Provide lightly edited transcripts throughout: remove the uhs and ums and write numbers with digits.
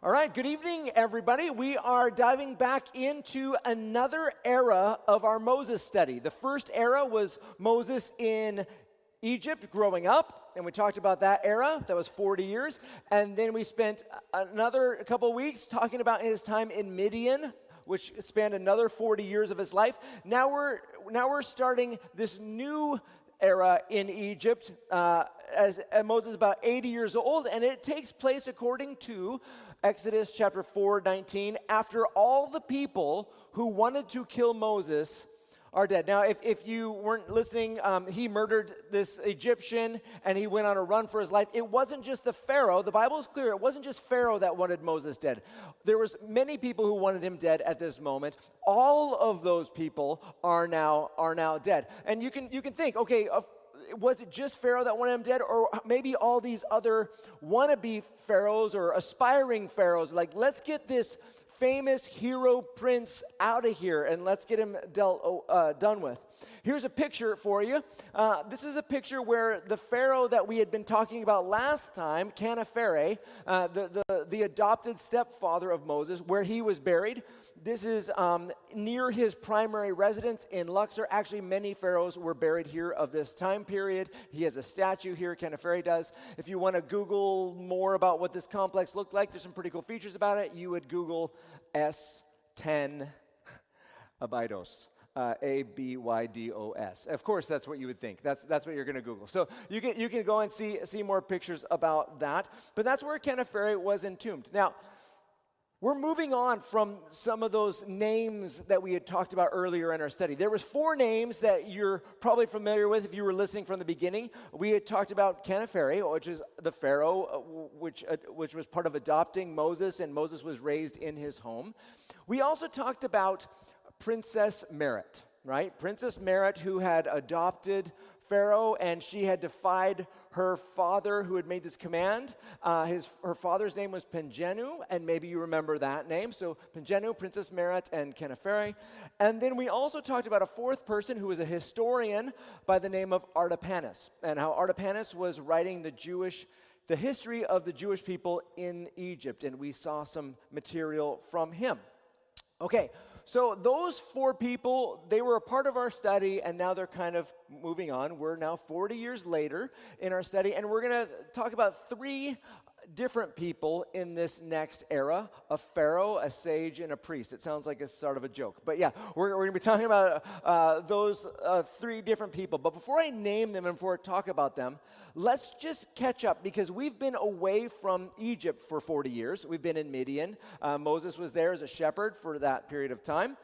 All right, good evening, everybody. We are diving back into another era of our Moses study. The first era was Moses in Egypt growing up, and we talked about that era. That was 40 years. And then we spent another couple weeks talking about his time in Midian, which spanned another 40 years of his life. Now we're starting this new era in Egypt as Moses is about 80 years old, and it takes place according to Exodus chapter 4:19, after all the people who wanted to kill Moses are dead. Now, if you weren't listening, he murdered this Egyptian, and he went on a run for his life. It wasn't just the Pharaoh. The Bible is clear. It wasn't just Pharaoh that wanted Moses dead. There was many people who wanted him dead at this moment. All of those people are now dead. And you can think, okay, was it just Pharaoh that wanted him dead, or maybe all these other wannabe pharaohs or aspiring pharaohs? Like, let's get this famous hero prince out of here, and let's get him done with. Here's a picture for you. This is a picture where the pharaoh that we had been talking about last time, Khaneferre, the adopted stepfather of Moses, where he was buried. This is near his primary residence in Luxor. Actually, many pharaohs were buried here of this time period. He has a statue here, Khaneferre does. If you want to Google more about what this complex looked like, there's some pretty cool features about it. You would Google S10 Abydos, Abydos. Of course, that's what you would think. That's what you're going to Google. So you can go and see more pictures about that. But that's where Khaneferre was entombed. Now, we're moving on from some of those names that we had talked about earlier in our study. There was four names that you're probably familiar with if you were listening from the beginning. We had talked about Khaneferre, which is the pharaoh, which was part of adopting Moses, and Moses was raised in his home. We also talked about Princess Merit, right? Princess Merit, who had adopted Pharaoh, and she had defied her father who had made this command. Her father's name was Pengenu, and maybe you remember that name. So Pengenu, Princess Merit, and Khaneferre. And then we also talked about a fourth person who was a historian by the name of Artapanus, and how Artapanus was writing the history of the Jewish people in Egypt, and we saw some material from him. Okay, so those four people, they were a part of our study, and now they're kind of moving on. We're now 40 years later in our study, and we're going to talk about three different people in this next era: a pharaoh, a sage, and a priest. It sounds like it's sort of a joke, but yeah, we're going to be talking about those three different people. But before I name them and before I talk about them, let's just catch up, because we've been away from Egypt for 40 years. We've been in Midian. Moses was there as a shepherd for that period of time.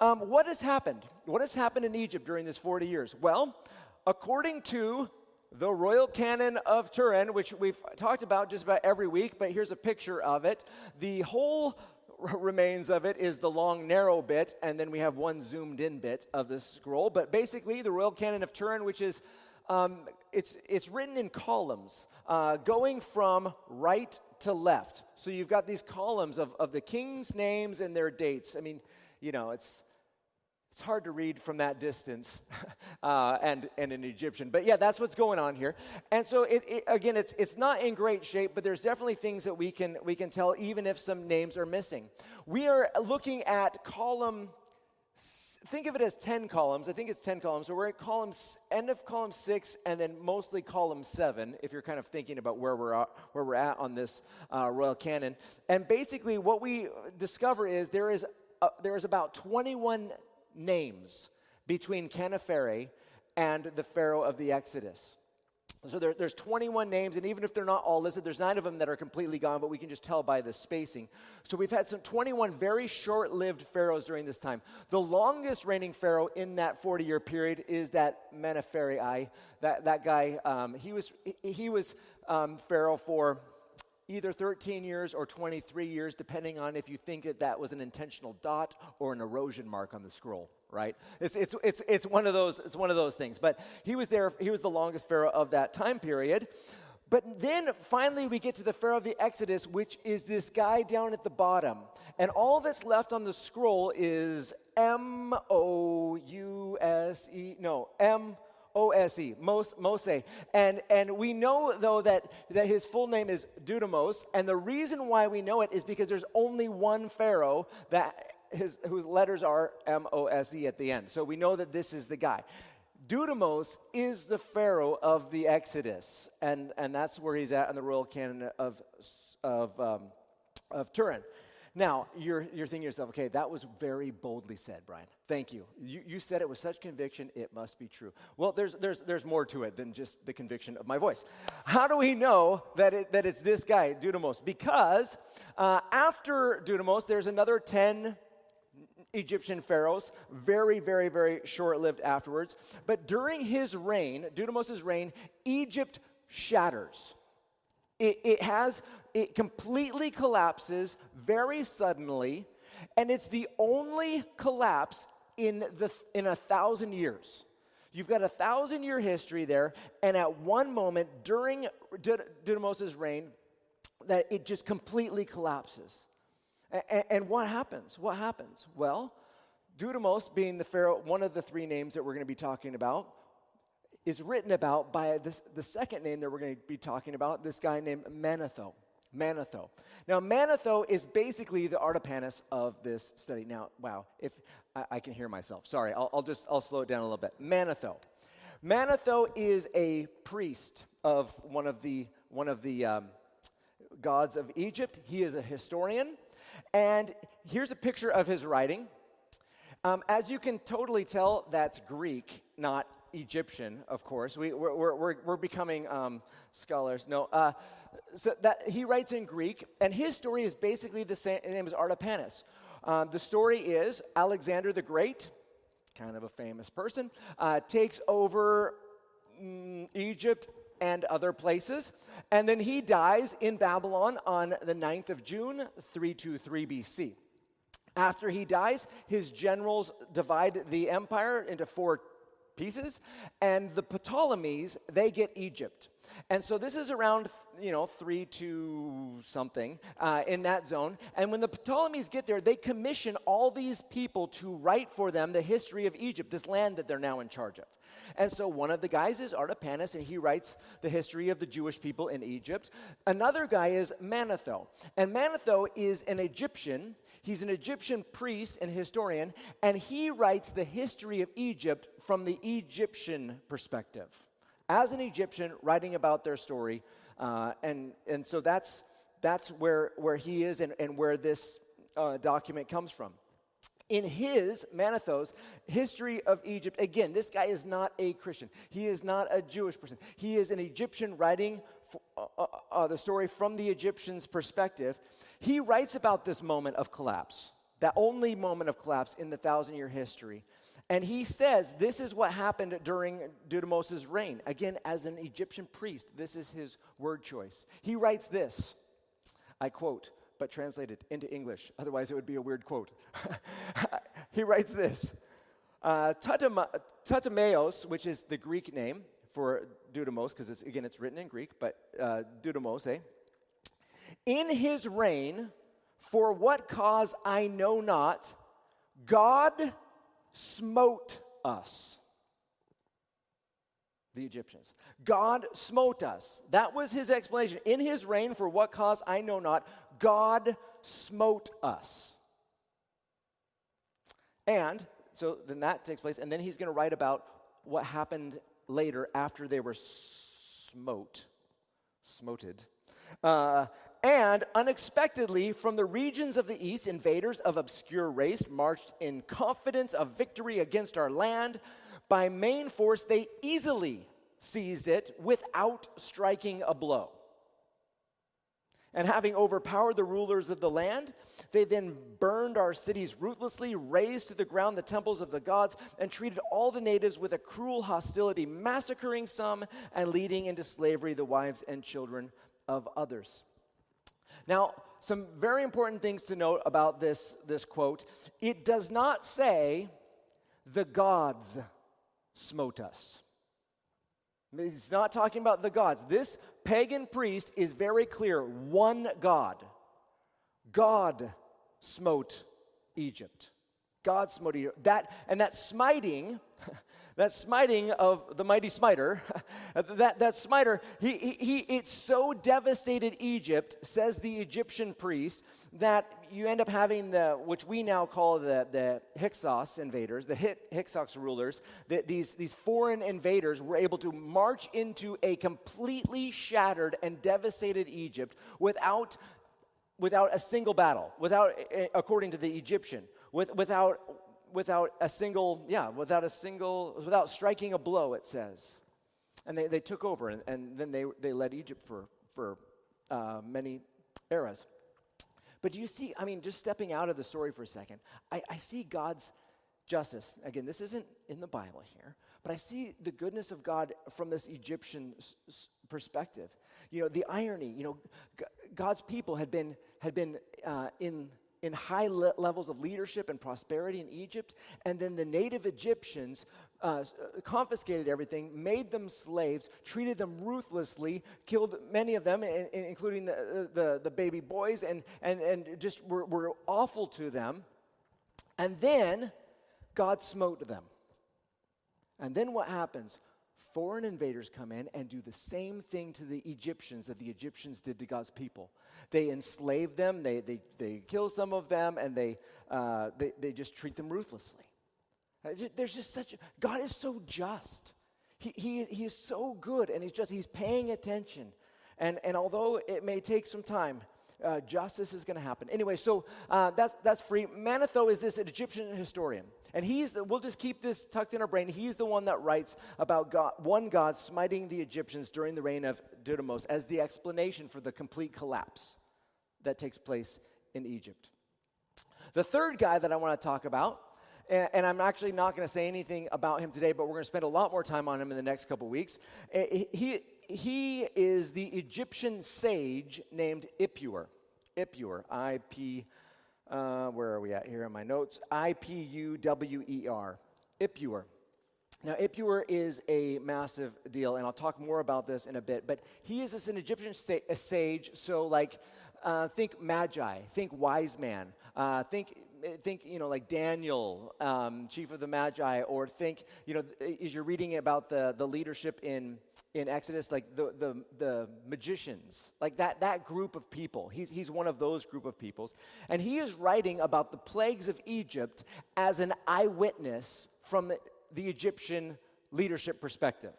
What has happened? What has happened in Egypt during this 40 years? Well, according to the Royal Canon of Turin, which we've talked about just about every week, but here's a picture of it. The whole remains of it is the long, narrow bit, and then we have one zoomed-in bit of this scroll. But basically, the Royal Canon of Turin, which is it's written in columns, going from right to left. So you've got these columns of the king's names and their dates. I mean, you know, it's hard to read from that distance and in Egyptian. But yeah, that's what's going on here. And so, again, it's not in great shape, but there's definitely things that we can tell, even if some names are missing. We are looking at column, think of it as 10 columns. I think it's 10 columns. So we're at end of column 6 and then mostly column 7, if you're kind of thinking about where we're at on this Royal Canon. And basically what we discover is there is about 21 names between Khaneferre and the pharaoh of the Exodus. So there's 21 names, and even if they're not all listed, there's 9 of them that are completely gone, but we can just tell by the spacing. So we've had some 21 very short-lived pharaohs during this time. The longest reigning pharaoh in that 40-year period is that Meneferi. That guy, he was pharaoh for either 13 years or 23 years, depending on if you think that was an intentional dot or an erosion mark on the scroll, right? It's one of those things. But he was there. He was the longest pharaoh of that time period. But then finally we get to the pharaoh of the Exodus, which is this guy down at the bottom. And all that's left on the scroll is M-O-U-S-E, no, M-O-U-S-E. O-S-E, Mose. And we know, though, that his full name is Dudimose, and the reason why we know it is because there's only one pharaoh whose letters are M-O-S-E at the end. So we know that this is the guy. Dudimose is the pharaoh of the Exodus, and that's where he's at in the Royal Canon of Turin. Now, you're thinking to yourself, okay, that was very boldly said, Brian. Thank you. You said it with such conviction, it must be true. Well, there's more to it than just the conviction of my voice. How do we know that it's this guy, Dudimose? Because after Dudimose, there's another 10 Egyptian pharaohs, very, very, very short-lived afterwards. But during his reign, Dudimose's reign, Egypt shatters. It completely collapses very suddenly, and it's the only collapse in 1,000 years. You've got 1,000-year history there, and at one moment during Dudimose's reign, that it just completely collapses. And what happens? What happens? Well, Dudimose, being the pharaoh, one of the three names that we're going to be talking about, is written about by the second name that we're going to be talking about, this guy named Manetho. Manetho. Now, Manetho is basically the Artapanus of this study. Now, wow, if I can hear myself. Sorry, I'll slow it down a little bit. Manetho. Manetho is a priest of one of the gods of Egypt. He is a historian, and here's a picture of his writing. As you can totally tell, that's Greek, not Egyptian, of course. We're becoming scholars. So that he writes in Greek, and his story is basically the same name as Artapanus. The story is Alexander the Great, kind of a famous person, takes over Egypt and other places, and then he dies in Babylon on the 9th of June, 323 BC. After he dies, his generals divide the empire into four pieces, and the Ptolemies, they get Egypt. And so this is around, 3 to something in that zone. And when the Ptolemies get there, they commission all these people to write for them the history of Egypt, this land that they're now in charge of. And so one of the guys is Artapanus, and he writes the history of the Jewish people in Egypt. Another guy is Manetho. And Manetho is an Egyptian. He's an Egyptian priest and historian, and he writes the history of Egypt from the Egyptian perspective, as an Egyptian writing about their story, and so that's where he is and where this document comes from. In his, Manetho's, history of Egypt, again, this guy is not a Christian. He is not a Jewish person. He is an Egyptian writing the story from the Egyptian's perspective. He writes about this moment of collapse, that only moment of collapse in the 1,000-year history. And he says this is what happened during Dudimose's reign. Again, as an Egyptian priest, this is his word choice. He writes this, I quote, but translated into English. Otherwise, it would be a weird quote. He writes this, Tutameos, which is the Greek name for Dudimose, because it's written in Greek, but Dudimose. In his reign, for what cause I know not, God smote us, the Egyptians. God smote us. That was his explanation. In his reign, for what cause I know not, God smote us. And so then that takes place, and then he's going to write about what happened later after they were smoted. And unexpectedly, from the regions of the east, invaders of obscure race marched in confidence of victory against our land. By main force, they easily seized it without striking a blow. And having overpowered the rulers of the land, they then burned our cities ruthlessly, razed to the ground the temples of the gods, and treated all the natives with a cruel hostility, massacring some and leading into slavery the wives and children of others. Now, some very important things to note about this quote. It does not say, the gods smote us. It's not talking about the gods. This pagan priest is very clear, one God. God smote Egypt. God's mighty, that smiting, that smiting of the mighty smiter, that smiter, it so devastated Egypt, says the Egyptian priest, that you end up having which we now call the Hyksos invaders, the Hyksos rulers, these foreign invaders were able to march into a completely shattered and devastated Egypt without a single battle, according to the Egyptian, without striking a blow, it says. And they took over, and then they led Egypt for many eras. But do you see, I mean, just stepping out of the story for a second, I see God's justice. Again, this isn't in the Bible here, but I see the goodness of God from this Egyptian perspective. You know, the irony, you know, God's people had been in high levels of leadership and prosperity in Egypt, and then the native Egyptians confiscated everything, made them slaves, treated them ruthlessly, killed many of them, including the baby boys, and just were awful to them. And then God smote them. And then what happens? Foreign invaders come in and do the same thing to the Egyptians that the Egyptians did to God's people. They enslave them, they kill some of them, and they just treat them ruthlessly. There's just God is so just. He is so good, and he's paying attention. And although it may take some time, justice is going to happen. Anyway, so that's free. Manetho is this Egyptian historian, and we'll just keep this tucked in our brain. He's the one that writes about one God smiting the Egyptians during the reign of Dudimose as the explanation for the complete collapse that takes place in Egypt. The third guy that I want to talk about, and I'm actually not going to say anything about him today, but we're going to spend a lot more time on him in the next couple weeks. He is the Egyptian sage named Ipuwer. Ipuwer, I-P, where are we at here in my notes? I-P-U-W-E-R, Ipuwer. Now, Ipuwer is a massive deal, and I'll talk more about this in a bit, but he is an Egyptian sage, so like, think magi, think wise man, think, you know, like Daniel, chief of the Magi, or think, you know, as you're reading about the leadership in Exodus, like the magicians, like that group of people. He's one of those group of peoples. And he is writing about the plagues of Egypt as an eyewitness from the Egyptian leadership perspective.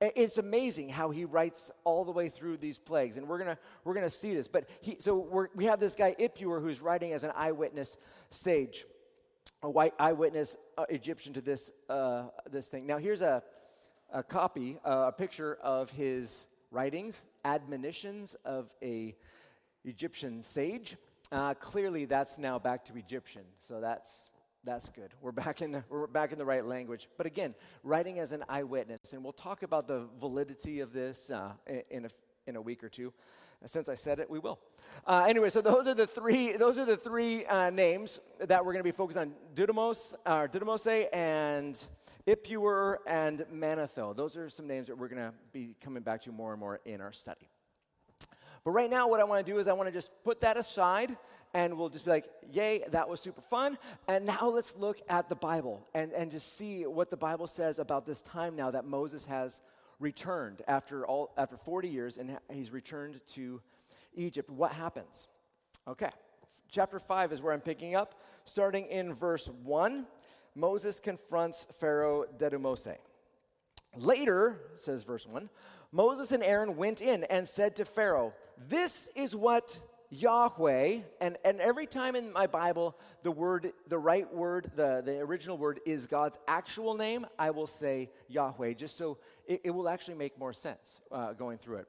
It's amazing how he writes all the way through these plagues, and we're gonna see this. But we have this guy Ipuwer who's writing as an eyewitness sage, a white eyewitness Egyptian to this thing. Now here's a copy, a picture of his writings, admonitions of a Egyptian sage. Clearly, that's now back to Egyptian, so that's good. We're back in the right language. But again, writing as an eyewitness, and we'll talk about the validity of this in a week or two. Since I said it, we will. Anyway, so those are the three names that we're going to be focused on: Dudimose, and Ipuwer, and Manetho. Those are some names that we're going to be coming back to more and more in our study. But right now, what I want to do is I want to just put that aside. And we'll just be like, yay, that was super fun. And now let's look at the Bible and just see what the Bible says about this time now that Moses has returned after 40 years, and he's returned to Egypt. What happens? Okay, chapter 5 is where I'm picking up. Starting in verse 1, Moses confronts Pharaoh Dudimose. Later, says verse 1, Moses and Aaron went in and said to Pharaoh, this is what Yahweh, and every time in my Bible, the original word is God's actual name, I will say Yahweh, just so it will actually make more sense going through it.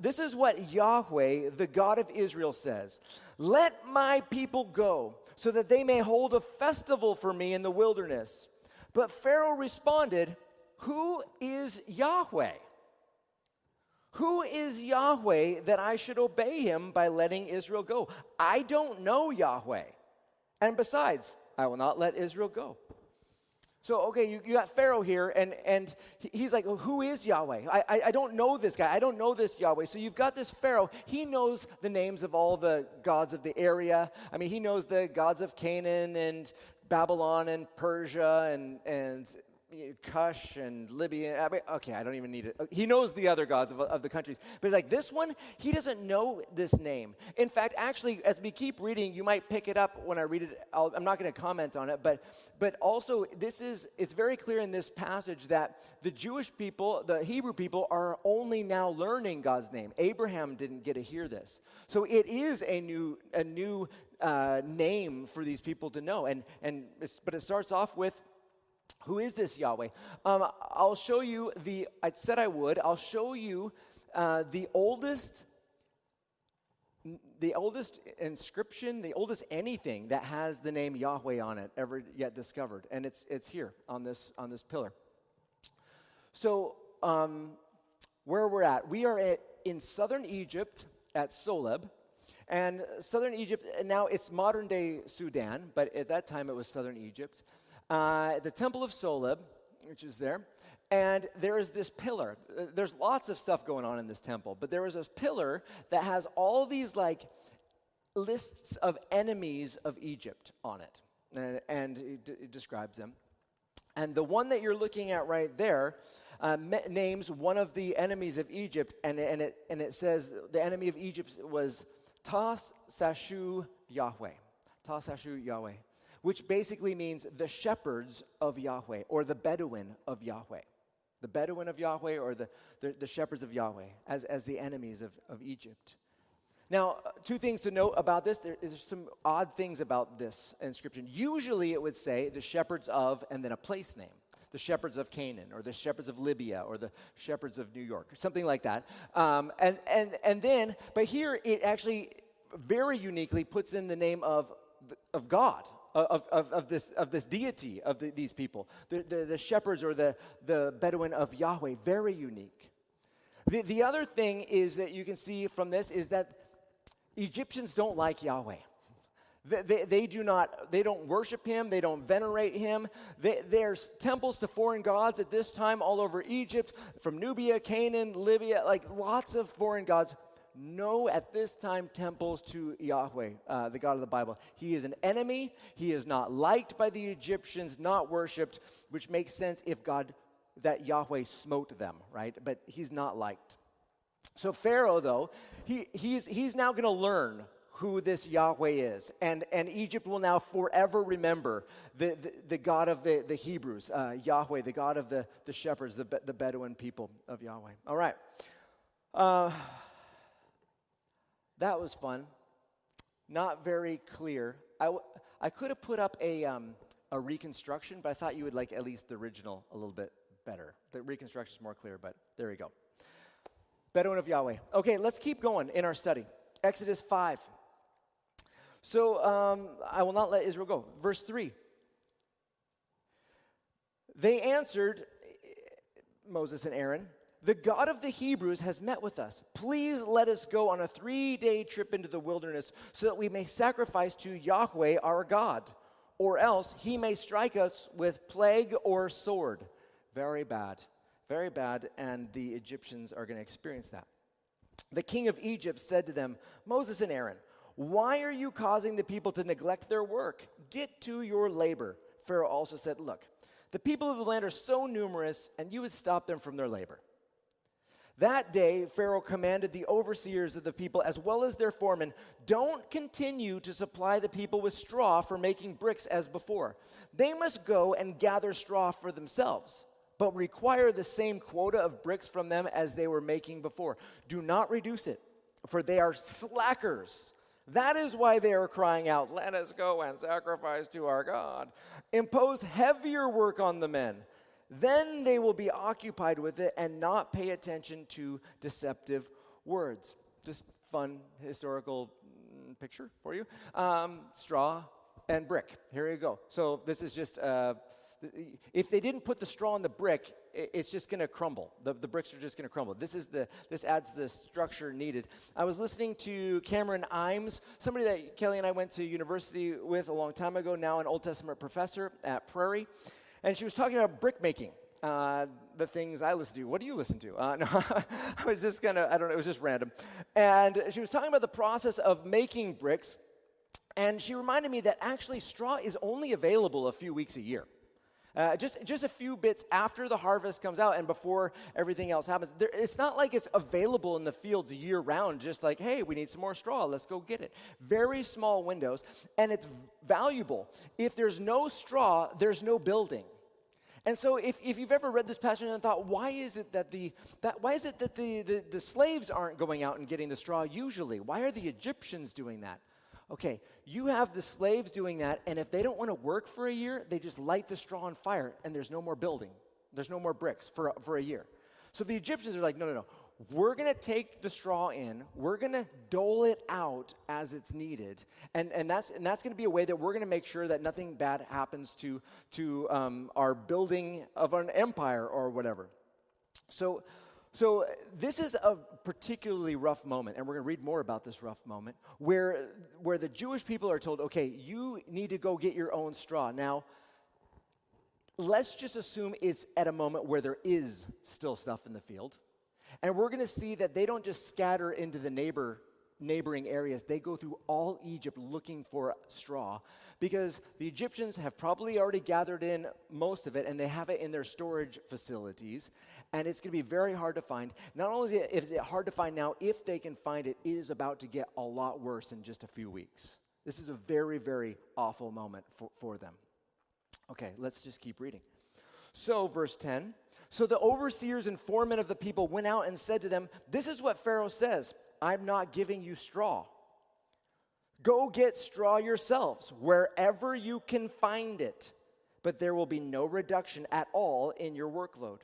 This is what Yahweh, the God of Israel, says. Let my people go, so that they may hold a festival for me in the wilderness. But Pharaoh responded, who is Yahweh? Who is Yahweh that I should obey him by letting Israel go? I don't know Yahweh. And besides, I will not let Israel go. So, okay, you got Pharaoh here, and he's like, well, who is Yahweh? I don't know this guy. I don't know this Yahweh. So you've got this Pharaoh. He knows the names of all the gods of the area. I mean, he knows the gods of Canaan and Babylon and Persia and Cush and Libya. I mean, okay, I don't even need it. He knows the other gods of the countries. But he's like, this one, he doesn't know this name. In fact, actually, as we keep reading, you might pick it up when I read it. I'm not going to comment on it. But also, it's very clear in this passage that the Jewish people, the Hebrew people, are only now learning God's name. Abraham didn't get to hear this. So it is a new name for these people to know. But it starts off with, who is this Yahweh? I'll show you the, I said I would, I'll show you the oldest inscription, the oldest anything that has the name Yahweh on it ever yet discovered. And it's here on this pillar. So where we're at, we are in southern Egypt at Soleb. And southern Egypt, now it's modern day Sudan, but at that time it was southern Egypt. The Temple of Soleb, which is there, and there is this pillar. There's lots of stuff going on in this temple, but there is a pillar that has all these like lists of enemies of Egypt on it, and it describes them. And the one that you're looking at right there names one of the enemies of Egypt, and it says the enemy of Egypt was Tas Sashu Yahweh. Tas Sashu Yahweh, which basically means the shepherds of Yahweh, or the Bedouin of Yahweh. The Bedouin of Yahweh, or the shepherds of Yahweh, as the enemies of Egypt. Now, two things to note about this. There is some odd things about this inscription. Usually it would say the shepherds of, and then a place name. The shepherds of Canaan, or the shepherds of Libya, or the shepherds of New York, or something like that. But here it actually very uniquely puts in the name of God, of this deity, of these people, the shepherds or the Bedouin of Yahweh. Very unique. The other thing is that you can see from this is that Egyptians don't like Yahweh. They don't worship him. They don't venerate him. There's temples to foreign gods at this time all over Egypt, from Nubia, Canaan, Libya, like lots of foreign gods. No, at this time, temples to Yahweh, the God of the Bible. He is an enemy. He is not liked by the Egyptians, not worshipped, which makes sense if God, that Yahweh smote them, right? But he's not liked. So Pharaoh, though, he's now going to learn who this Yahweh is, and Egypt will now forever remember the God of the Hebrews, Yahweh, the God of the shepherds, the Bedouin people of Yahweh. All right. That was fun, not very clear. I could have put up a reconstruction, but I thought you would like at least the original a little bit better. The reconstruction is more clear, but there we go. Bedouin of Yahweh. Okay, let's keep going in our study. Exodus 5. So I will not let Israel go. Verse 3. They answered, Moses and Aaron, "The God of the Hebrews has met with us. Please let us go on a 3-day trip into the wilderness so that we may sacrifice to Yahweh our God, or else he may strike us with plague or sword." Very bad. Very bad, and the Egyptians are going to experience that. The king of Egypt said to them, "Moses and Aaron, why are you causing the people to neglect their work? Get to your labor." Pharaoh also said, "Look, the people of the land are so numerous, and you would stop them from their labor." That day, Pharaoh commanded the overseers of the people as well as their foremen, "Don't continue to supply the people with straw for making bricks as before. They must go and gather straw for themselves, but require the same quota of bricks from them as they were making before. Do not reduce it, for they are slackers. That is why they are crying out, 'Let us go and sacrifice to our God.' Impose heavier work on the men. Then they will be occupied with it and not pay attention to deceptive words." Just fun historical picture for you. Straw and brick. Here you go. So this is just, if they didn't put the straw in the brick, it's just going to crumble. The bricks are just going to crumble. This adds the structure needed. I was listening to Cameron Imes, somebody that Kelly and I went to university with a long time ago, now an Old Testament professor at Prairie. And she was talking about brick making, the things I listen to. What do you listen to? I was just kind of, I don't know, it was just random. And she was talking about the process of making bricks. And she reminded me that actually straw is only available a few weeks a year. Just a few bits after the harvest comes out and before everything else happens. It's not like it's available in the fields year-round, just like, hey, we need some more straw, let's go get it. Very small windows, and it's valuable. If there's no straw, there's no building. And so if you've ever read this passage and thought, why is it that the slaves aren't going out and getting the straw usually? Why are the Egyptians doing that? Okay, you have the slaves doing that, and if they don't want to work for a year, they just light the straw on fire, and there's no more building. There's no more bricks for a year. So the Egyptians are like, no. We're going to take the straw in. We're going to dole it out as it's needed. And that's going to be a way that we're going to make sure that nothing bad happens to our building of an empire or whatever. So this is a particularly rough moment, and we're going to read more about this rough moment, where the Jewish people are told, okay, you need to go get your own straw. Now, let's just assume it's at a moment where there is still stuff in the field, and we're going to see that they don't just scatter into the neighboring areas. They go through all Egypt looking for straw, because the Egyptians have probably already gathered in most of it, and they have it in their storage facilities, and it's going to be very hard to find. Not only is it hard to find now, if they can find it, it is about to get a lot worse in just a few weeks. This is a very, very awful moment for them. Okay, let's just keep reading. So, verse 10, so the overseers and foremen of the people went out and said to them, this is what Pharaoh says, I'm not giving you straw. Go get straw yourselves wherever you can find it, but there will be no reduction at all in your workload.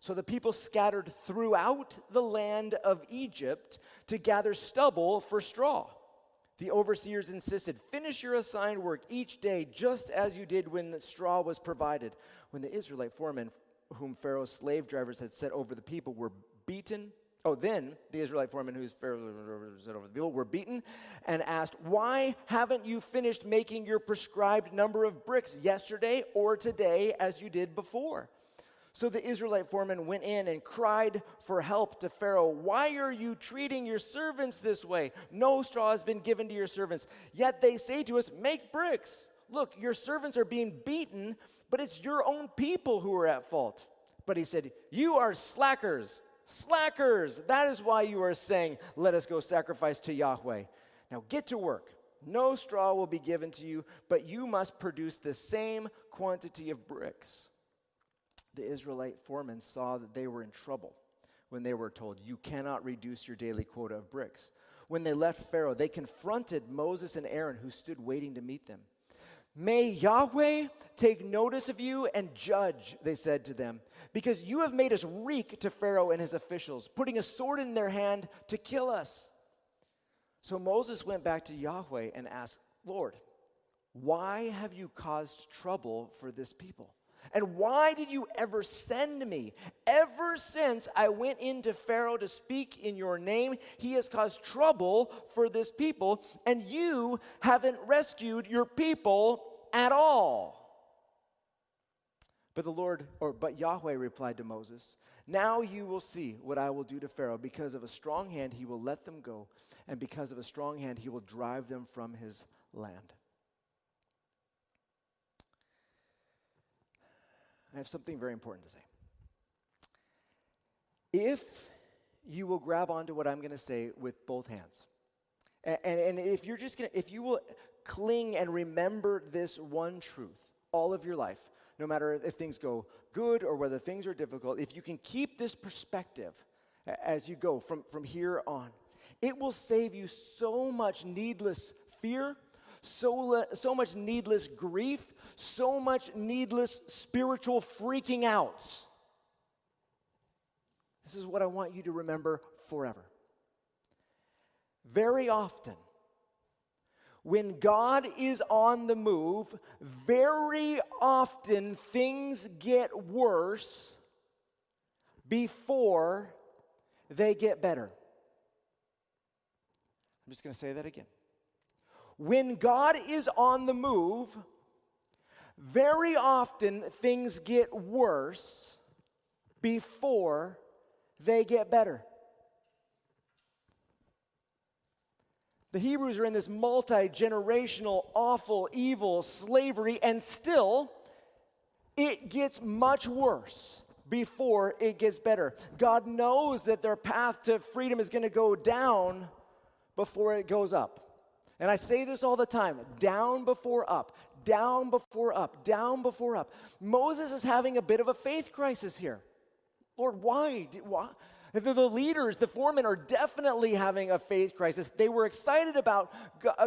So the people scattered throughout the land of Egypt to gather stubble for straw. The overseers insisted, finish your assigned work each day just as you did when the straw was provided. When the Israelite foremen, whom Pharaoh's slave drivers had set over the people, were beaten. Oh, then the Israelite foremen whose Pharaoh set over the people were beaten and asked, why haven't you finished making your prescribed number of bricks yesterday or today as you did before? So the Israelite foreman went in and cried for help to Pharaoh. Why are you treating your servants this way? No straw has been given to your servants. Yet they say to us, make bricks. Look, your servants are being beaten, but it's your own people who are at fault. But he said, you are slackers. Slackers, that is why you are saying, let us go sacrifice to Yahweh. Now get to work. No straw will be given to you, but you must produce the same quantity of bricks. The Israelite foremen saw that they were in trouble when they were told, you cannot reduce your daily quota of bricks. When they left Pharaoh, they confronted Moses and Aaron, who stood waiting to meet them. May Yahweh take notice of you and judge, they said to them, because you have made us reek to Pharaoh and his officials, putting a sword in their hand to kill us. So Moses went back to Yahweh and asked, Lord, why have you caused trouble for this people? And why did you ever send me? Ever since I went into Pharaoh to speak in your name, he has caused trouble for this people, and you haven't rescued your people at all. But Yahweh replied to Moses, now you will see what I will do to Pharaoh. Because of a strong hand, he will let them go, and because of a strong hand, he will drive them from his land. I have something very important to say. If you will grab onto what I'm going to say with both hands, and if you will cling and remember this one truth all of your life, no matter if things go good or whether things are difficult, if you can keep this perspective as you go from here on, it will save you so much needless fear, so much needless grief, so much needless spiritual freaking outs. This is what I want you to remember forever. Very often, when God is on the move, very often things get worse before they get better. I'm just going to say that again. When God is on the move, very often things get worse before they get better. The Hebrews are in this multi-generational, awful, evil slavery, and still, it gets much worse before it gets better. God knows that their path to freedom is going to go down before it goes up. And I say this all the time, down before up, down before up, down before up. Moses is having a bit of a faith crisis here. Lord, why? The leaders, the foremen are definitely having a faith crisis. They were excited about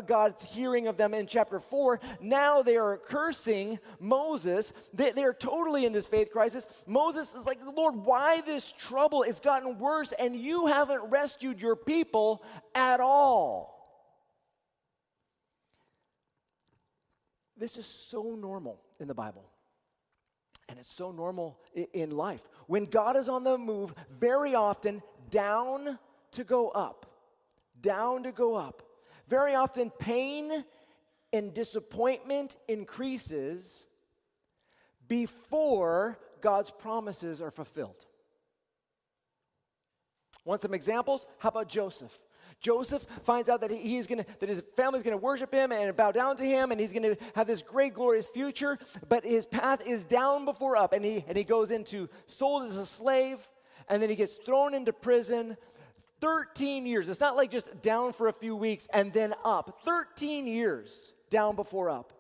God's hearing of them in chapter 4. Now they are cursing Moses. They are totally in this faith crisis. Moses is like, Lord, why this trouble? It's gotten worse, and you haven't rescued your people at all. This is so normal in the Bible. And it's so normal in life. When God is on the move, very often down to go up. Down to go up. Very often pain and disappointment increases before God's promises are fulfilled. Want some examples? How about Joseph? Joseph finds out that his family's going to worship him and bow down to him, and he's going to have this great, glorious future, but his path is down before up, and he goes into sold as a slave, and then he gets thrown into prison 13 years. It's not like just down for a few weeks and then up. 13 years down before up.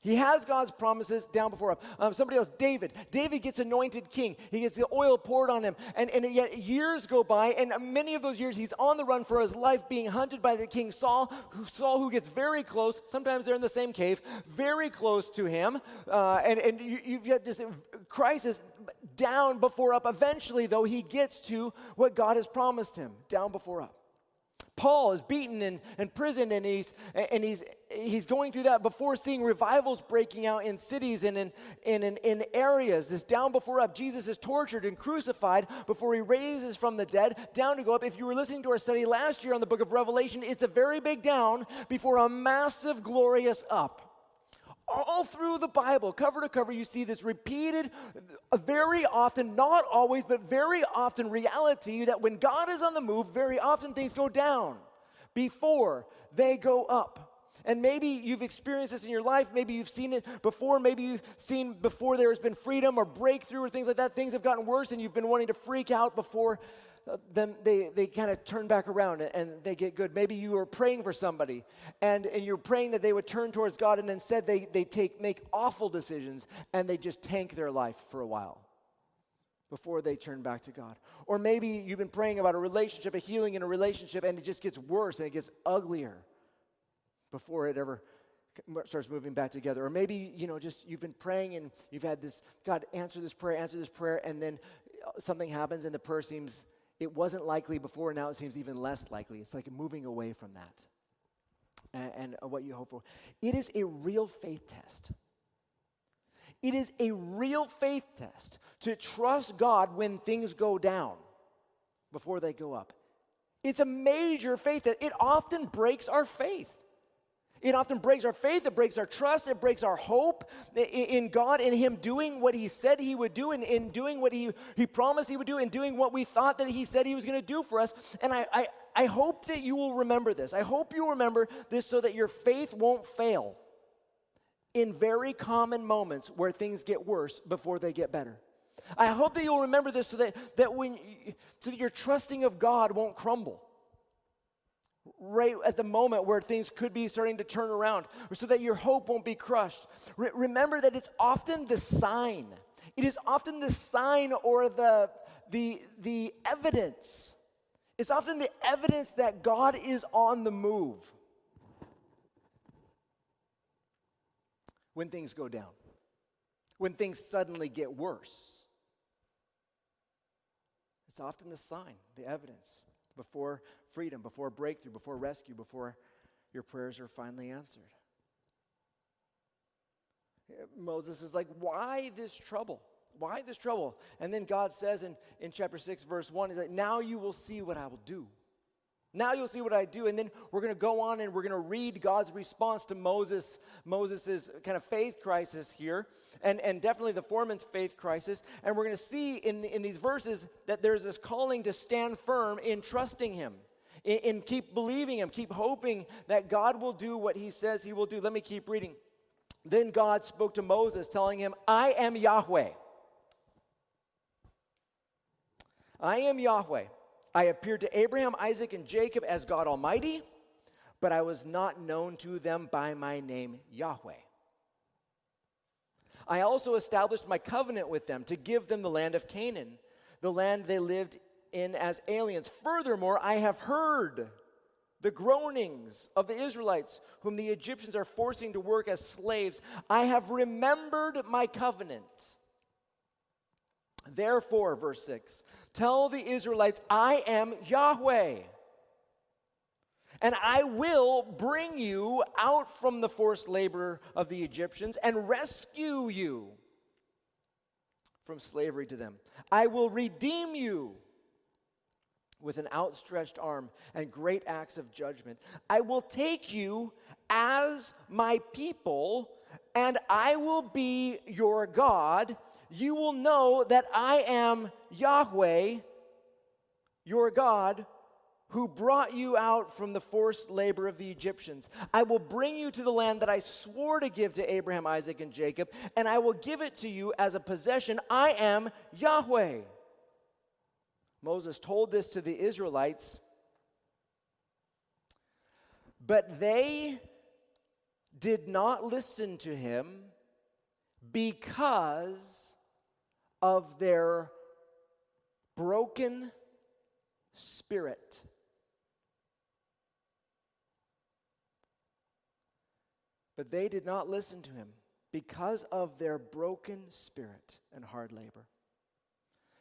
He has God's promises down before up. Somebody else, David. David gets anointed king. He gets the oil poured on him. And yet years go by, and many of those years he's on the run for his life, being hunted by the king Saul who gets very close. Sometimes they're in the same cave, very close to him. And you've got this crisis down before up. Eventually, though, he gets to what God has promised him, down before up. Paul is beaten and imprisoned, and he's going through that before seeing revivals breaking out in cities and in areas. This down before up. Jesus is tortured and crucified before he raises from the dead, down to go up. If you were listening to our study last year on the book of Revelation, it's a very big down before a massive, glorious up. All through the Bible, cover to cover, you see this repeated, very often, not always, but very often reality that when God is on the move, very often things go down before they go up. And maybe you've experienced this in your life, maybe you've seen it before, maybe you've seen before there has been freedom or breakthrough or things like that. Things have gotten worse and you've been wanting to freak out before then they kind of turn back around and they get good. Maybe you were praying for somebody and you're praying that they would turn towards God, and instead they make awful decisions and they just tank their life for a while before they turn back to God. Or maybe you've been praying about a relationship, a healing in a relationship, and it just gets worse and it gets uglier before it ever starts moving back together. Or maybe, just you've been praying and you've had this, God, answer this prayer, and then something happens and the prayer seems... It wasn't likely before, now it seems even less likely. It's like moving away from that and what you hope for. It is a real faith test. It is a real faith test to trust God when things go down before they go up. It's a major faith test. It often breaks our faith. It often breaks our faith, it breaks our trust, it breaks our hope in God, in Him doing what He said He would do, and in doing what He promised He would do, and doing what we thought that He said He was going to do for us. And I hope that you will remember this. I hope you remember this so that your faith won't fail in very common moments where things get worse before they get better. I hope that you'll remember this so that your trusting of God won't crumble right at the moment where things could be starting to turn around, so that your hope won't be crushed. Remember that it's often the sign. It is often the sign or the evidence. It's often the evidence that God is on the move when things go down, when things suddenly get worse. It's often the sign, the evidence, before freedom, before breakthrough, before rescue, before your prayers are finally answered. Moses is like, why this trouble? Why this trouble? And then God says in chapter 6, verse 1, he's like, now you will see what I will do. Now you'll see what I do. And then we're going to go on and we're going to read God's response to Moses' kind of faith crisis here, and definitely the foreman's faith crisis. And we're going to see in these verses that there's this calling to stand firm in trusting Him, and keep believing him, keep hoping that God will do what he says he will do. Let me keep reading. Then God spoke to Moses, telling him, I am Yahweh. I am Yahweh. I appeared to Abraham, Isaac, and Jacob as God Almighty, but I was not known to them by my name Yahweh. I also established my covenant with them to give them the land of Canaan, the land they lived in as aliens. Furthermore, I have heard the groanings of the Israelites, whom the Egyptians are forcing to work as slaves. I have remembered my covenant. Therefore, verse 6, tell the Israelites, I am Yahweh, and I will bring you out from the forced labor of the Egyptians and rescue you from slavery to them. I will redeem you with an outstretched arm and great acts of judgment. I will take you as my people, and I will be your God. You will know that I am Yahweh, your God, who brought you out from the forced labor of the Egyptians. I will bring you to the land that I swore to give to Abraham, Isaac, and Jacob, and I will give it to you as a possession. I am Yahweh. Moses told this to the Israelites, but they did not listen to him because of their broken spirit. But they did not listen to him because of their broken spirit and hard labor.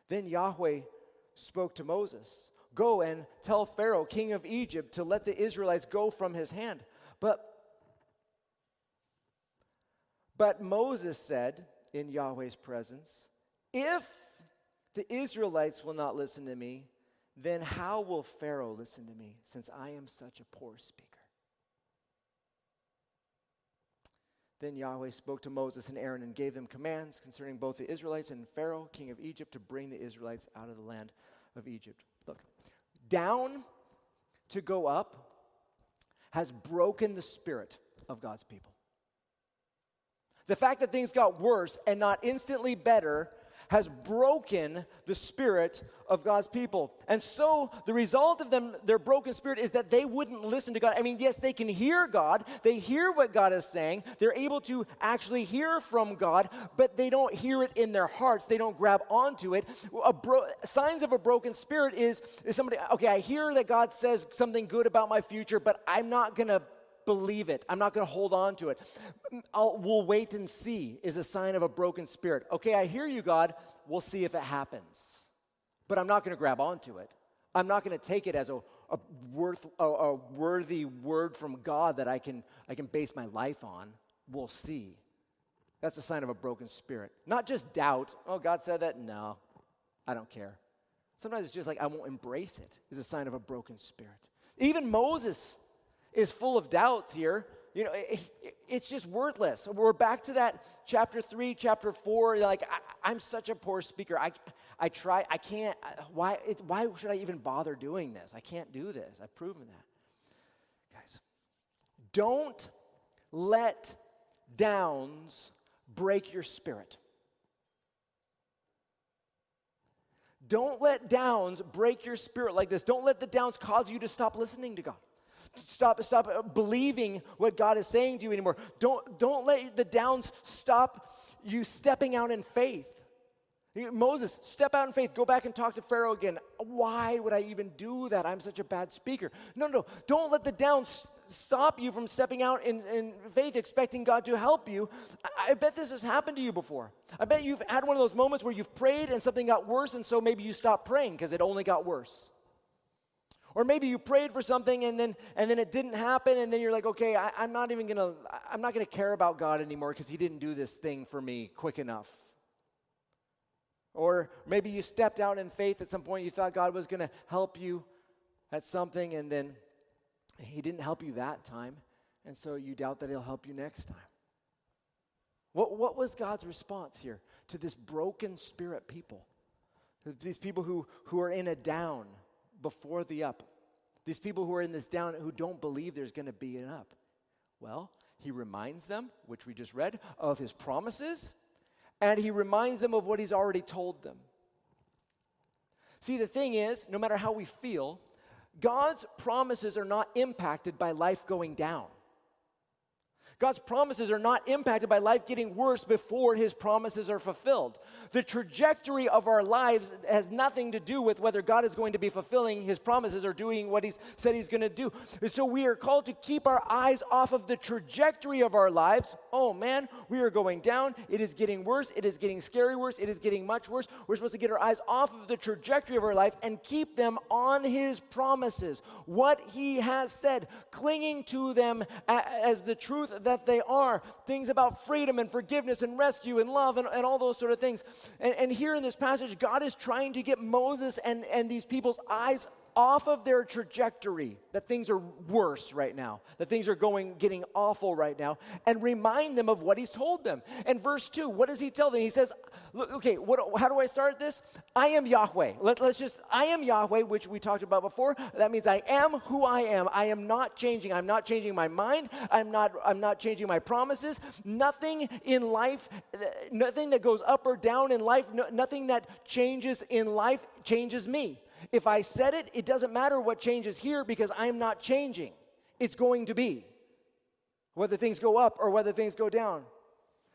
Then Yahweh spoke to Moses, go and tell Pharaoh, king of Egypt, to let the Israelites go from his hand. But Moses said in Yahweh's presence, if the Israelites will not listen to me, then how will Pharaoh listen to me, since I am such a poor speaker? Then Yahweh spoke to Moses and Aaron and gave them commands concerning both the Israelites and Pharaoh, king of Egypt, to bring the Israelites out of the land of Egypt. Look, down to go up has broken the spirit of God's people. The fact that things got worse and not instantly better has broken the spirit of God's people. And so the result of their broken spirit is that they wouldn't listen to God. I mean, yes, they can hear God. They hear what God is saying. They're able to actually hear from God, but they don't hear it in their hearts. They don't grab onto it. Signs of a broken spirit is somebody, okay, I hear that God says something good about my future, but I'm not going to believe it. I'm not going to hold on to it. We'll wait and see is a sign of a broken spirit. Okay, I hear you, God. We'll see if it happens. But I'm not going to grab onto it. I'm not going to take it as a worthy word from God that I can base my life on. We'll see. That's a sign of a broken spirit. Not just doubt. Oh, God said that? No, I don't care. Sometimes it's just like I won't embrace it is a sign of a broken spirit. Even Moses is full of doubts here. You know, it's just worthless. We're back to that chapter 3, chapter 4. Like, I'm such a poor speaker. Why should I even bother doing this? I can't do this. I've proven that. Guys, don't let downs break your spirit. Don't let downs break your spirit like this. Don't let the downs cause you to stop listening to God. Stop believing what God is saying to you anymore. Don't let the downs stop you stepping out in faith. Moses, step out in faith. Go back and talk to Pharaoh again. Why would I even do that? I'm such a bad speaker. No. Don't let the downs stop you from stepping out in faith, expecting God to help you. I bet this has happened to you before. I bet you've had one of those moments where you've prayed and something got worse, and so maybe you stopped praying because it only got worse. Or maybe you prayed for something and then it didn't happen, and then you're like, okay, I'm not gonna care about God anymore because he didn't do this thing for me quick enough. Or maybe you stepped out in faith at some point, you thought God was gonna help you at something, and then he didn't help you that time, and so you doubt that he'll help you next time. What was God's response here to this broken spirit people? These people who are in a down before the up. These people who are in this down, who don't believe there's going to be an up. Well, he reminds them, which we just read, of his promises, and he reminds them of what he's already told them. See, the thing is, no matter how we feel, God's promises are not impacted by life going down. God's promises are not impacted by life getting worse before his promises are fulfilled. The trajectory of our lives has nothing to do with whether God is going to be fulfilling his promises or doing what he's said he's going to do. And so we are called to keep our eyes off of the trajectory of our lives. Oh man, we are going down. It is getting worse. It is getting scary worse. It is getting much worse. We're supposed to get our eyes off of the trajectory of our life and keep them on his promises, what he has said, clinging to them as the truth that they are, things about freedom and forgiveness and rescue and love and all those sort of things. And here in this passage, God is trying to get Moses and these people's eyes off of their trajectory, that things are worse right now, that things are getting awful right now, and remind them of what he's told them. And verse 2, what does he tell them? He says, look, okay, how do I start this? I am Yahweh. I am Yahweh, which we talked about before. That means I am who I am. I am not changing. I'm not changing my mind. I'm not changing my promises. Nothing in life, nothing that goes up or down in life, nothing that changes in life changes me. If I said it, it doesn't matter what changes here because I'm not changing. It's going to be, whether things go up or whether things go down.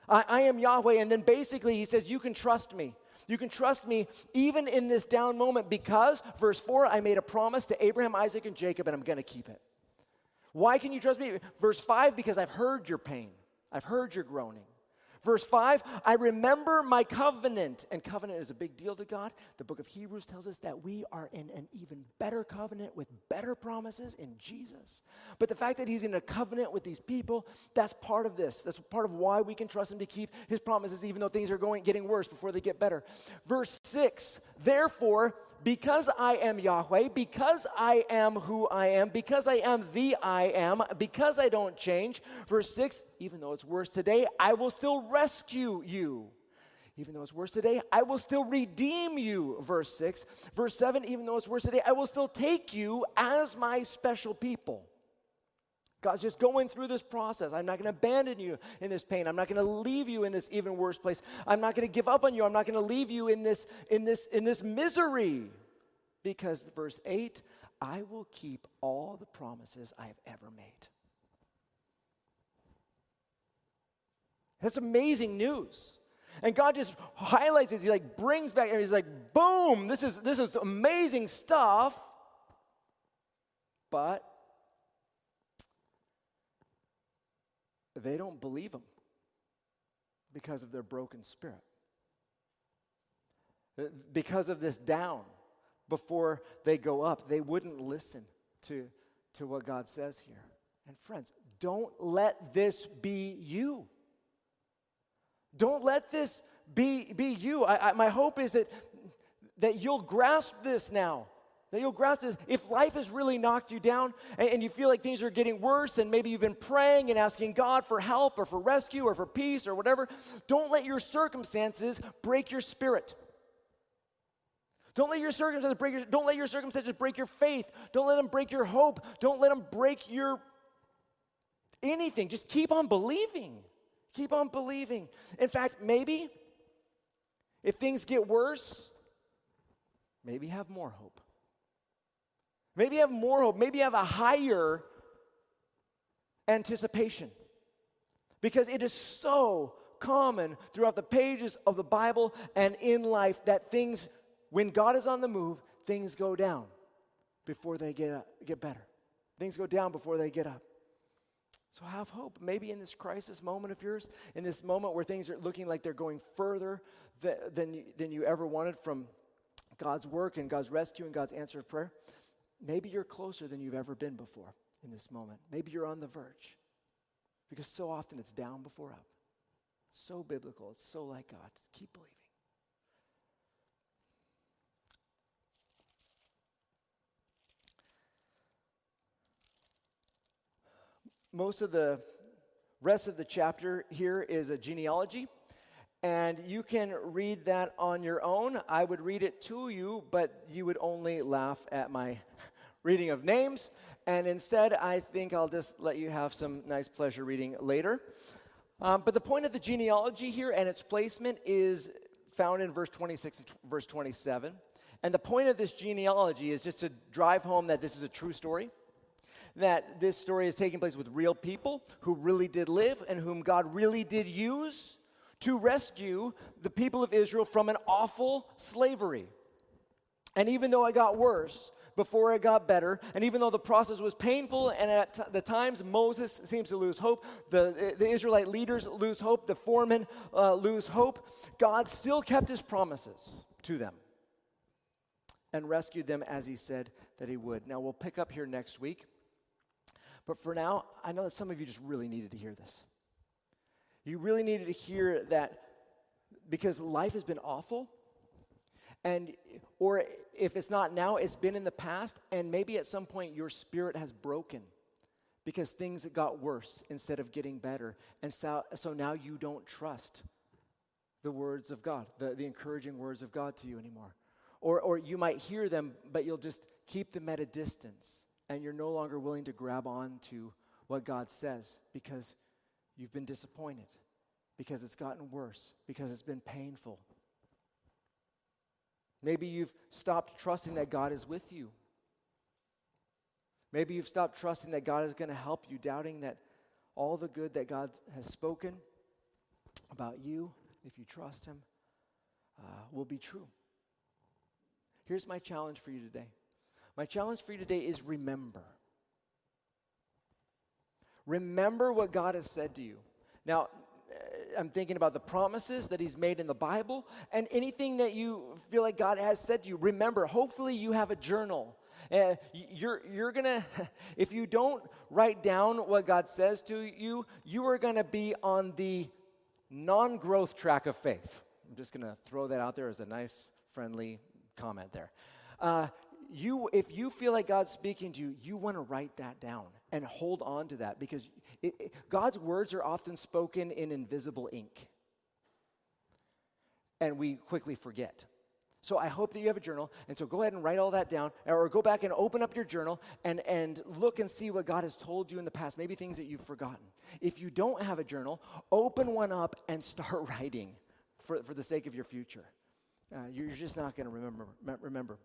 I am Yahweh, and then basically he says, you can trust me. You can trust me even in this down moment because, verse 4, I made a promise to Abraham, Isaac, and Jacob, and I'm going to keep it. Why can you trust me? Verse 5, because I've heard your pain. I've heard your groaning. Verse 5, I remember my covenant. And covenant is a big deal to God. The book of Hebrews tells us that we are in an even better covenant with better promises in Jesus. But the fact that he's in a covenant with these people, that's part of this. That's part of why we can trust him to keep his promises even though things are getting worse before they get better. Verse 6, therefore, because I am Yahweh, because I am who I am, because I am the I am, because I don't change. Verse 6, even though it's worse today, I will still rescue you. Even though it's worse today, I will still redeem you. Verse 6. Verse 7, even though it's worse today, I will still take you as my special people. God's just going through this process. I'm not going to abandon you in this pain. I'm not going to leave you in this even worse place. I'm not going to give up on you. I'm not going to leave you in this misery. Because verse 8, I will keep all the promises I have ever made. That's amazing news. And God just highlights this. He brings back, and he's like, boom, this is amazing stuff. But they don't believe him because of their broken spirit. Because of this down, before they go up, they wouldn't listen to what God says here. And friends, don't let this be you. Don't let this be you. My hope is that you'll grasp this now. That you'll grasp this. If life has really knocked you down and you feel like things are getting worse and maybe you've been praying and asking God for help or for rescue or for peace or whatever, don't let your circumstances break your spirit. Don't let your circumstances break your faith. Don't let them break your hope. Don't let them break your anything. Just keep on believing. Keep on believing. In fact, maybe if things get worse, maybe have more hope. Maybe have more hope. Maybe have a higher anticipation. Because it is so common throughout the pages of the Bible and in life that things, when God is on the move, things go down before they get better. Things go down before they get up. So have hope. Maybe in this crisis moment of yours, in this moment where things are looking like they're going further than you ever wanted from God's work and God's rescue and God's answer of prayer, maybe you're closer than you've ever been before in this moment. Maybe you're on the verge. Because so often it's down before up. It's so biblical. It's so like God. Just keep believing. Most of the rest of the chapter here is a genealogy. And you can read that on your own. I would read it to you, but you would only laugh at my reading of names, and instead I think I'll just let you have some nice pleasure reading later. But the point of the genealogy here and its placement is found in verse 26 and verse 27. And the point of this genealogy is just to drive home that this is a true story, that this story is taking place with real people who really did live and whom God really did use to rescue the people of Israel from an awful slavery. And even though it got worse before it got better, and even though the process was painful and at the times Moses seems to lose hope, the Israelite leaders lose hope, the foremen lose hope, God still kept his promises to them and rescued them as he said that he would. Now, we'll pick up here next week. But for now, I know that some of you just really needed to hear this. You really needed to hear that because life has been awful. And or if it's not now, it's been in the past. And maybe at some point your spirit has broken because things got worse instead of getting better. And so now you don't trust the words of God, the encouraging words of God to you anymore. Or you might hear them, but you'll just keep them at a distance. And you're no longer willing to grab on to what God says because you've been disappointed, because it's gotten worse, because it's been painful. Maybe you've stopped trusting that God is with you. Maybe you've stopped trusting that God is going to help you, doubting that all the good that God has spoken about you, if you trust him, will be true. Here's my challenge for you today. My challenge for you today is remember. Remember what God has said to you. Now, I'm thinking about the promises that he's made in the Bible and anything that you feel like God has said to you. Remember, hopefully you have a journal. You're gonna, if you don't write down what God says to you, you are gonna be on the non-growth track of faith. I'm just gonna throw that out there as a nice, friendly comment there. If you feel like God's speaking to you, you want to write that down and hold on to that because God's words are often spoken in invisible ink, and we quickly forget. So I hope that you have a journal, and so go ahead and write all that down, or go back and open up your journal and look and see what God has told you in the past, maybe things that you've forgotten. If you don't have a journal, open one up and start writing for the sake of your future. You're just not going to remember.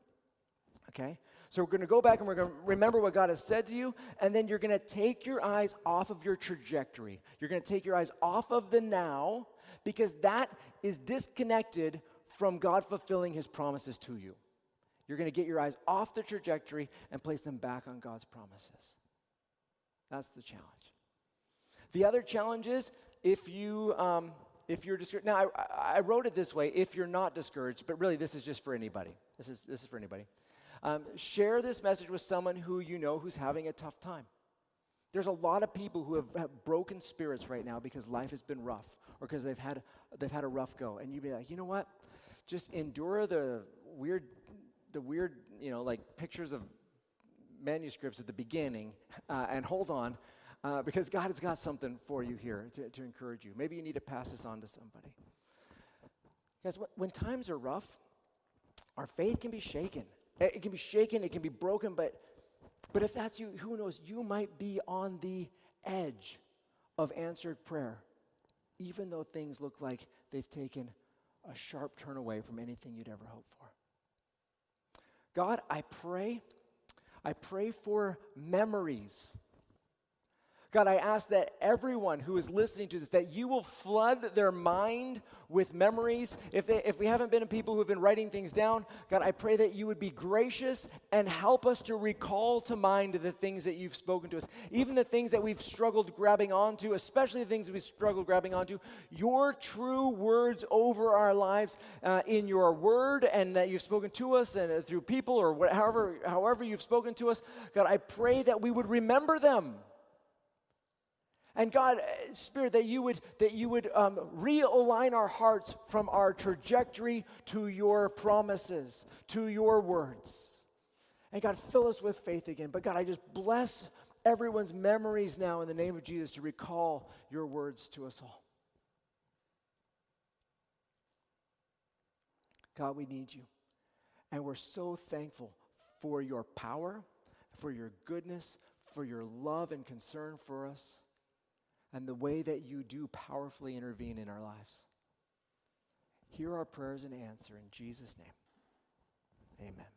Okay? So we're going to go back and we're going to remember what God has said to you, and then you're going to take your eyes off of your trajectory. You're going to take your eyes off of the now because that is disconnected from God fulfilling his promises to you. You're going to get your eyes off the trajectory and place them back on God's promises. That's the challenge. The other challenge is if you're discouraged. Now, I wrote it this way, if you're not discouraged, but really this is just for anybody. This is for anybody. Share this message with someone who you know who's having a tough time. There's a lot of people who have broken spirits right now because life has been rough or because they've had a rough go. And you'd be like, you know what? Just endure the weird, you know, like pictures of manuscripts at the beginning and hold on because God has got something for you here to encourage you. Maybe you need to pass this on to somebody. Guys, when times are rough, our faith can be shaken. It can be shaken, it can be broken, but if that's you, who knows? You might be on the edge of answered prayer, even though things look like they've taken a sharp turn away from anything you'd ever hoped for. God, I pray for memories. God, I ask that everyone who is listening to this, that you will flood their mind with memories. If we haven't been people who have been writing things down, God, I pray that you would be gracious and help us to recall to mind the things that you've spoken to us, even the things that we've struggled grabbing onto, especially the things we've struggled grabbing onto, your true words over our lives in your word and that you've spoken to us and through people or however you've spoken to us. God, I pray that we would remember them. And God, Spirit, that you would realign our hearts from our trajectory to your promises, to your words. And God, fill us with faith again. But God, I just bless everyone's memories now in the name of Jesus to recall your words to us all. God, we need you. And we're so thankful for your power, for your goodness, for your love and concern for us, and the way that you do powerfully intervene in our lives. Hear our prayers and answer in Jesus' name. Amen.